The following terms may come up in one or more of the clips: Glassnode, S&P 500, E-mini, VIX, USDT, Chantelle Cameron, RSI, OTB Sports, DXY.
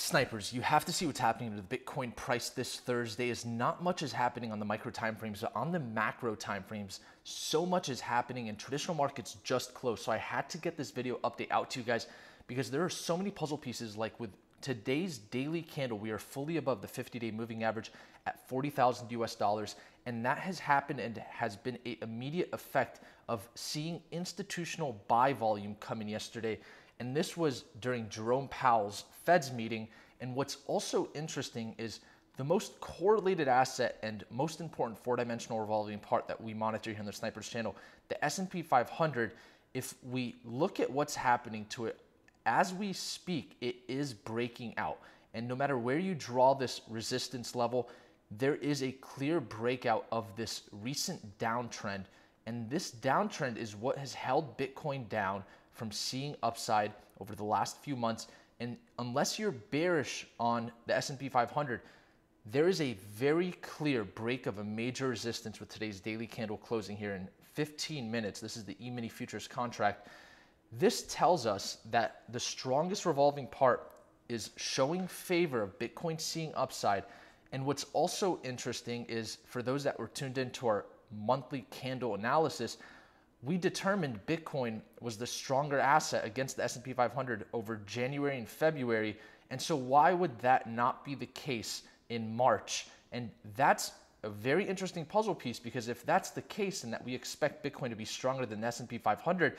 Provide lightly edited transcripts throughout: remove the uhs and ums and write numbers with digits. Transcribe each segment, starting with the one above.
Snipers, you have to see what's happening to the Bitcoin price this Thursday. As not much is happening on the micro time frames, but on the macro time frames, so much is happening, and traditional markets just closed. So I had to get this video update out to you guys because there are so many puzzle pieces. Like with today's daily candle, we are fully above the 50-day moving average at $40,000 US, and that has happened and has been an immediate effect of seeing institutional buy volume come in yesterday. And this was during Jerome Powell's Fed's meeting. And what's also interesting is the most correlated asset and most important four-dimensional revolving part that we monitor here on the Snipers channel, the S&P 500, if we look at what's happening to it, as we speak, it is breaking out. And no matter where you draw this resistance level, there is a clear breakout of this recent downtrend. And this downtrend is what has held Bitcoin down from seeing upside over the last few months. And unless you're bearish on the S&P 500, there is a very clear break of a major resistance with today's daily candle closing here in 15 minutes. This is the E-mini futures contract. This tells us that the strongest revolving part is showing favor of Bitcoin seeing upside. And what's also interesting is, for those that were tuned into our monthly candle analysis, we determined Bitcoin was the stronger asset against the S&P 500 over January and February. And so why would that not be the case in March? And that's a very interesting puzzle piece, because if that's the case and that we expect Bitcoin to be stronger than the S&P 500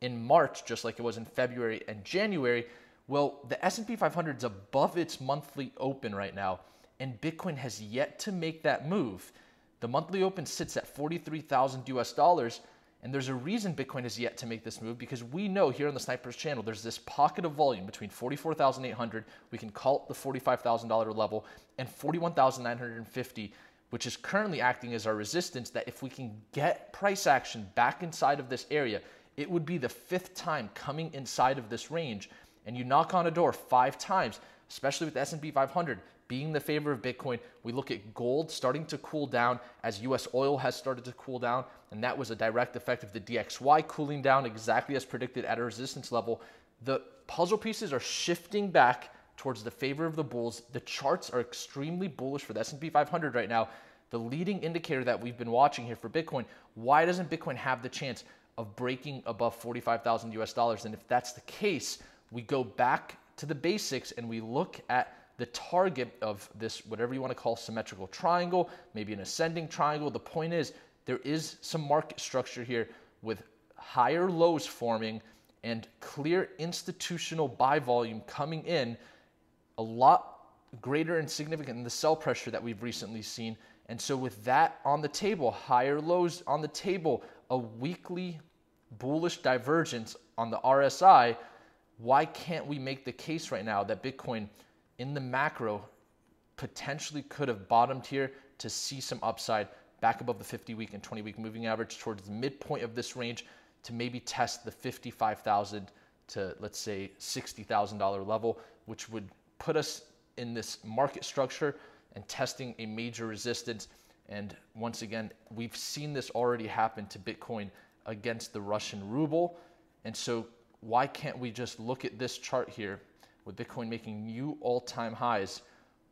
in March, just like it was in February and January, well, the S&P 500 is above its monthly open right now, and Bitcoin has yet to make that move. The monthly open sits at $43,000 US. And there's a reason Bitcoin has yet to make this move, because we know here on the Snipers channel, there's this pocket of volume between 44,800, we can call it the $45,000 level, and 41,950, which is currently acting as our resistance, that if we can get price action back inside of this area, it would be the 5th time coming inside of this range. And you knock on a door 5 times, especially with the S&P 500 being the favor of Bitcoin. We look at gold starting to cool down as US oil has started to cool down, and that was a direct effect of the DXY cooling down exactly as predicted at a resistance level. The puzzle pieces are shifting back towards the favor of the bulls. The charts are extremely bullish for the S&P 500 right now, the leading indicator that we've been watching here for Bitcoin. Why doesn't Bitcoin have the chance of breaking above $45,000 US? And if that's the case, we go back to the basics and we look at the target of this, whatever you want to call, symmetrical triangle, maybe an ascending triangle. The point is, there is some market structure here with higher lows forming and clear institutional buy volume coming in, a lot greater and significant than the sell pressure that we've recently seen. And so with that on the table, higher lows on the table, a weekly bullish divergence on the RSI, why can't we make the case right now that Bitcoin in the macro potentially could have bottomed here to see some upside back above the 50-week and 20-week moving average towards the midpoint of this range to maybe test the $55,000 to, let's say, $60,000 level, which would put us in this market structure and testing a major resistance. And once again, we've seen this already happen to Bitcoin against the Russian ruble. And so why can't we just look at this chart here with Bitcoin making new all-time highs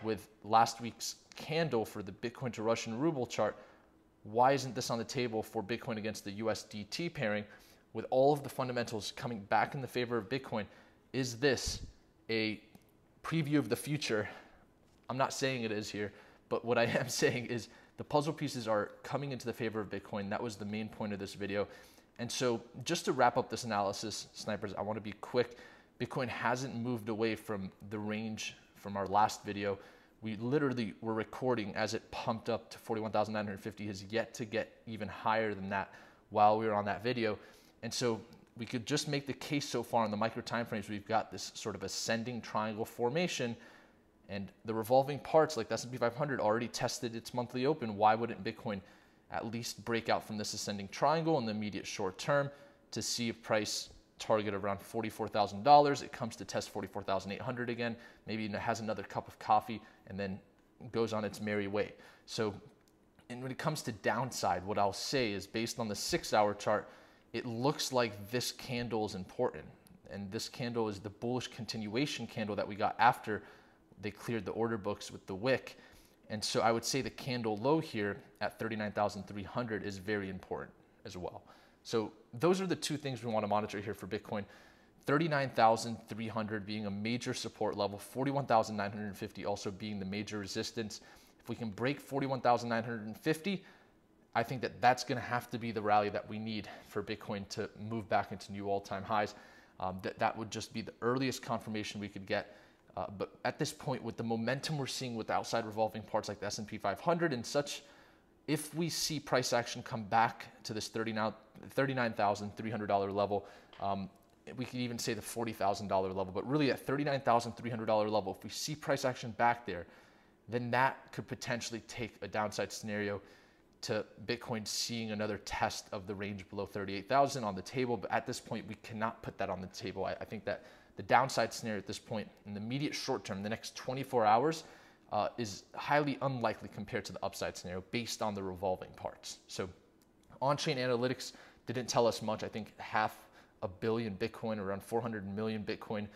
with last week's candle for the Bitcoin to Russian ruble chart? Why isn't this on the table for Bitcoin against the USDT pairing with all of the fundamentals coming back in the favor of Bitcoin? Is this a preview of the future? I'm not saying it is here, but what I am saying is the puzzle pieces are coming into the favor of Bitcoin. That was the main point of this video. And so just to wrap up this analysis, Snipers, I want to be quick. Bitcoin hasn't moved away from the range from our last video. We literally were recording as it pumped up to 41,950, has yet to get even higher than that while we were on that video. And so we could just make the case so far on the micro timeframes, we've got this sort of ascending triangle formation, and the revolving parts like the S&P 500 already tested its monthly open. Why wouldn't Bitcoin at least break out from this ascending triangle in the immediate short term to see a price target around $44,000. It comes to test 44,800 again, maybe has another cup of coffee, and then goes on its merry way. So, and when it comes to downside, what I'll say is based on the 6-hour chart, it looks like this candle is important. And this candle is the bullish continuation candle that we got after they cleared the order books with the wick. And so I would say the candle low here at 39,300 is very important as well. So those are the two things we want to monitor here for Bitcoin. 39,300 being a major support level, 41,950 also being the major resistance. If we can break 41,950, I think that that's going to have to be the rally that we need for Bitcoin to move back into new all-time highs. That would just be the earliest confirmation we could get. But at this point, with the momentum we're seeing with the outside revolving parts like the S&P 500 and such, if we see price action come back to this $39,300 level, we could even say the $40,000 level, but really at $39,300 level, if we see price action back there, then that could potentially take a downside scenario to Bitcoin seeing another test of the range below 38,000 on the table. But at this point, we cannot put that on the table. I think that the downside scenario at this point in the immediate short term, the next 24 hours, is highly unlikely compared to the upside scenario based on the revolving parts. So on-chain analytics didn't tell us much. I think half a billion Bitcoin, around 400 million Bitcoin,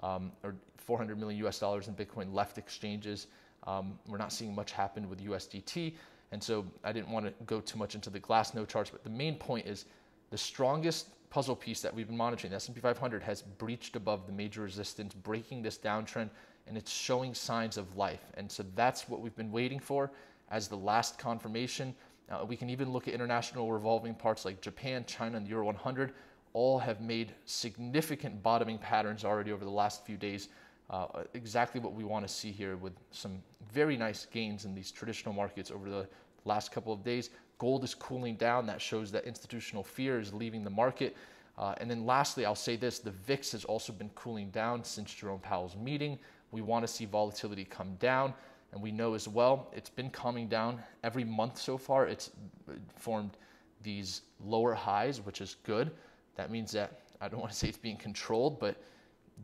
or 400 million US dollars in Bitcoin left exchanges. We're not seeing much happen with USDT. And so I didn't want to go too much into the Glassnode charts, but the main point is the strongest puzzle piece that we've been monitoring, the S&P 500, has breached above the major resistance, breaking this downtrend, and it's showing signs of life. And so that's what we've been waiting for as the last confirmation. We can even look at international revolving parts like Japan, China, and the Euro 100. All have made significant bottoming patterns already over the last few days. Exactly what we want to see here with some very nice gains in these traditional markets over the last couple of days. Gold is cooling down. That shows that institutional fear is leaving the market. And then lastly, I'll say this, the VIX has also been cooling down since Jerome Powell's meeting. We want to see volatility come down. And we know as well, it's been coming down every month so far. It's formed these lower highs, which is good. That means that, I don't want to say it's being controlled, but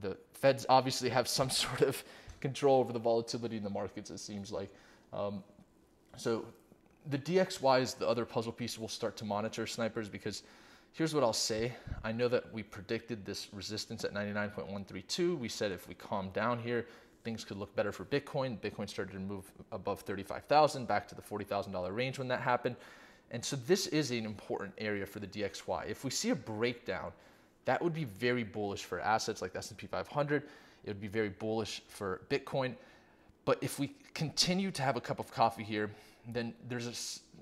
the Feds obviously have some sort of control over the volatility in the markets, it seems like. So the DXY is the other puzzle piece we'll start to monitor, snipers, because here's what I'll say. I know that we predicted this resistance at 99.132. We said if we calm down here, things could look better for Bitcoin. Bitcoin started to move above 35,000, back to the $40,000 range when that happened. And so this is an important area for the DXY. If we see a breakdown, that would be very bullish for assets like the S&P 500. It would be very bullish for Bitcoin. But if we continue to have a cup of coffee here, then there's a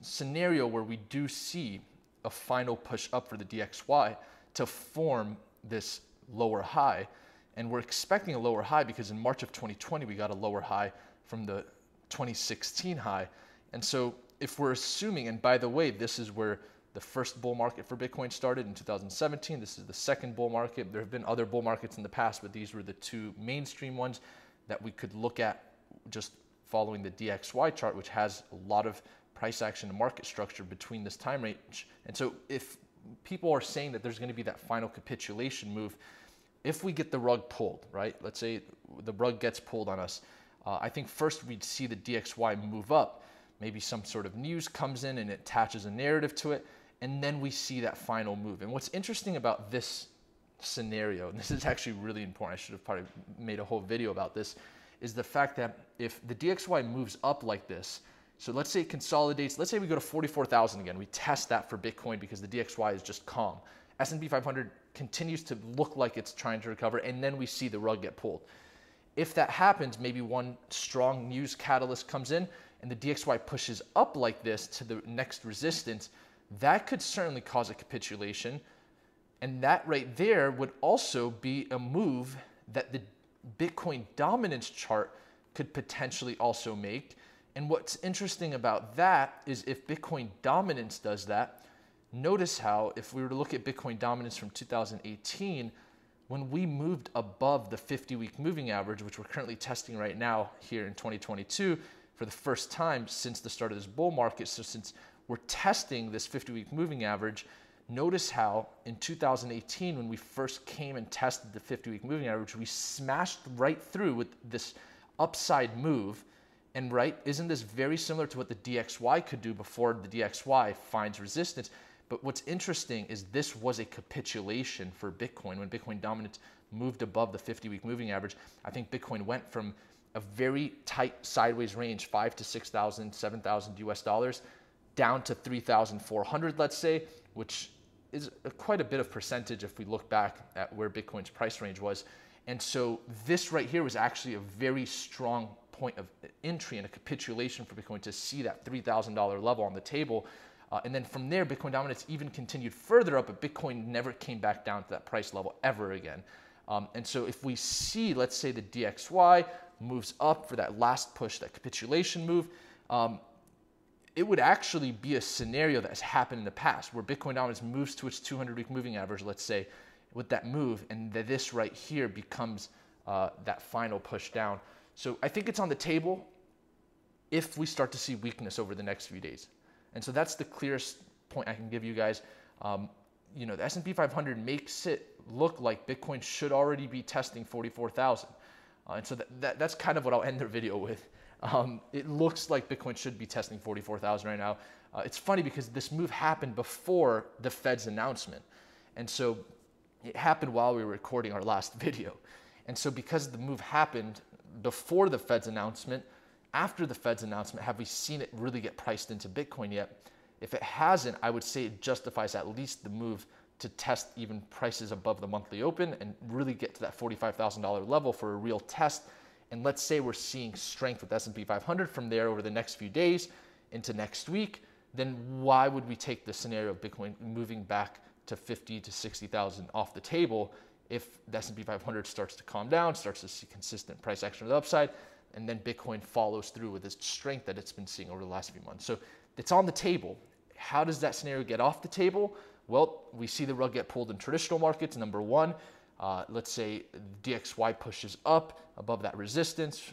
scenario where we do see a final push up for the DXY to form this lower high. And we're expecting a lower high because in March of 2020, we got a lower high from the 2016 high. And so if we're assuming, and by the way, this is where the first bull market for Bitcoin started in 2017. This is the second bull market. There have been other bull markets in the past, but these were the two mainstream ones that we could look at just following the DXY chart, which has a lot of price action and market structure between this time range. And so if people are saying that there's going to be that final capitulation move, if we get the rug pulled, right? Let's say the rug gets pulled on us. I think first we'd see the DXY move up. Maybe some sort of news comes in and it attaches a narrative to it, and then we see that final move. And what's interesting about this scenario, and this is actually really important, I should have probably made a whole video about this, is the fact that if the DXY moves up like this, so let's say it consolidates, let's say we go to 44,000 again, we test that for Bitcoin because the DXY is just calm. S&P 500 continues to look like it's trying to recover, and then we see the rug get pulled. If that happens, maybe one strong news catalyst comes in and the DXY pushes up like this to the next resistance, that could certainly cause a capitulation. And that right there would also be a move that the Bitcoin dominance chart could potentially also make. And what's interesting about that is if Bitcoin dominance does that, notice how if we were to look at Bitcoin dominance from 2018, when we moved above the 50-week moving average, which we're currently testing right now here in 2022 for the first time since the start of this bull market, so since we're testing this 50-week moving average, notice how in 2018 when we first came and tested the 50-week moving average, we smashed right through with this upside move. And right, isn't this very similar to what the DXY could do before the DXY finds resistance? But what's interesting is this was a capitulation for Bitcoin. When Bitcoin dominance moved above the 50-week moving average, I think Bitcoin went from a very tight sideways range, 5,000 to 6,000, 7,000 US dollars, down to 3,400, let's say, which is quite a bit of percentage if we look back at where Bitcoin's price range was. And so this right here was actually a very strong point of entry and a capitulation for Bitcoin to see that $3,000 level on the table. And then from there, Bitcoin dominance even continued further up, but Bitcoin never came back down to that price level ever again. And so if we see, let's say the DXY moves up for that last push, that capitulation move, it would actually be a scenario that has happened in the past where Bitcoin dominance moves to its 200-week moving average, let's say, with that move, and this right here becomes that final push down. So I think it's on the table if we start to see weakness over the next few days. And so that's the clearest point I can give you guys. You know, the S&P 500 makes it look like Bitcoin should already be testing 44,000. And so that's kind of what I'll end the video with. It looks like Bitcoin should be testing 44,000 right now. It's funny because this move happened before the Fed's announcement. And so it happened while we were recording our last video. And so because the move happened before the Fed's announcement, after the Fed's announcement, have we seen it really get priced into Bitcoin yet? If it hasn't, I would say it justifies at least the move to test even prices above the monthly open and really get to that $45,000 level for a real test. And let's say we're seeing strength with S&P 500 from there over the next few days into next week, then why would we take the scenario of Bitcoin moving back to 50,000 to 60,000 off the table if the S&P 500 starts to calm down, starts to see consistent price action to the upside, and then Bitcoin follows through with its strength that it's been seeing over the last few months. So it's on the table. How does that scenario get off the table? Well, we see the rug get pulled in traditional markets, number one. Let's say DXY pushes up above that resistance.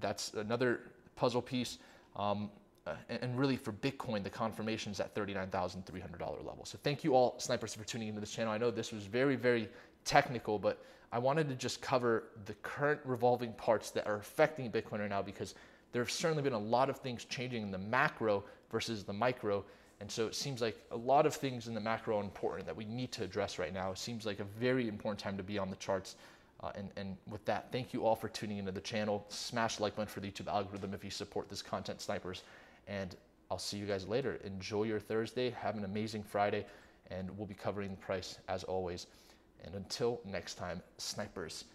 That's another puzzle piece. And really for Bitcoin, the confirmation is at $39,300 level. So thank you all, snipers, for tuning into this channel. I know this was very, very technical, but I wanted to just cover the current revolving parts that are affecting Bitcoin right now, because there have certainly been a lot of things changing in the macro versus the micro. And so it seems like a lot of things in the macro are important that we need to address right now. It seems like a very important time to be on the charts. And with that, thank you all for tuning into the channel. Smash the like button for the YouTube algorithm if you support this content, snipers. And I'll see you guys later. Enjoy your Thursday. Have an amazing Friday. And we'll be covering the price as always. And until next time, snipers.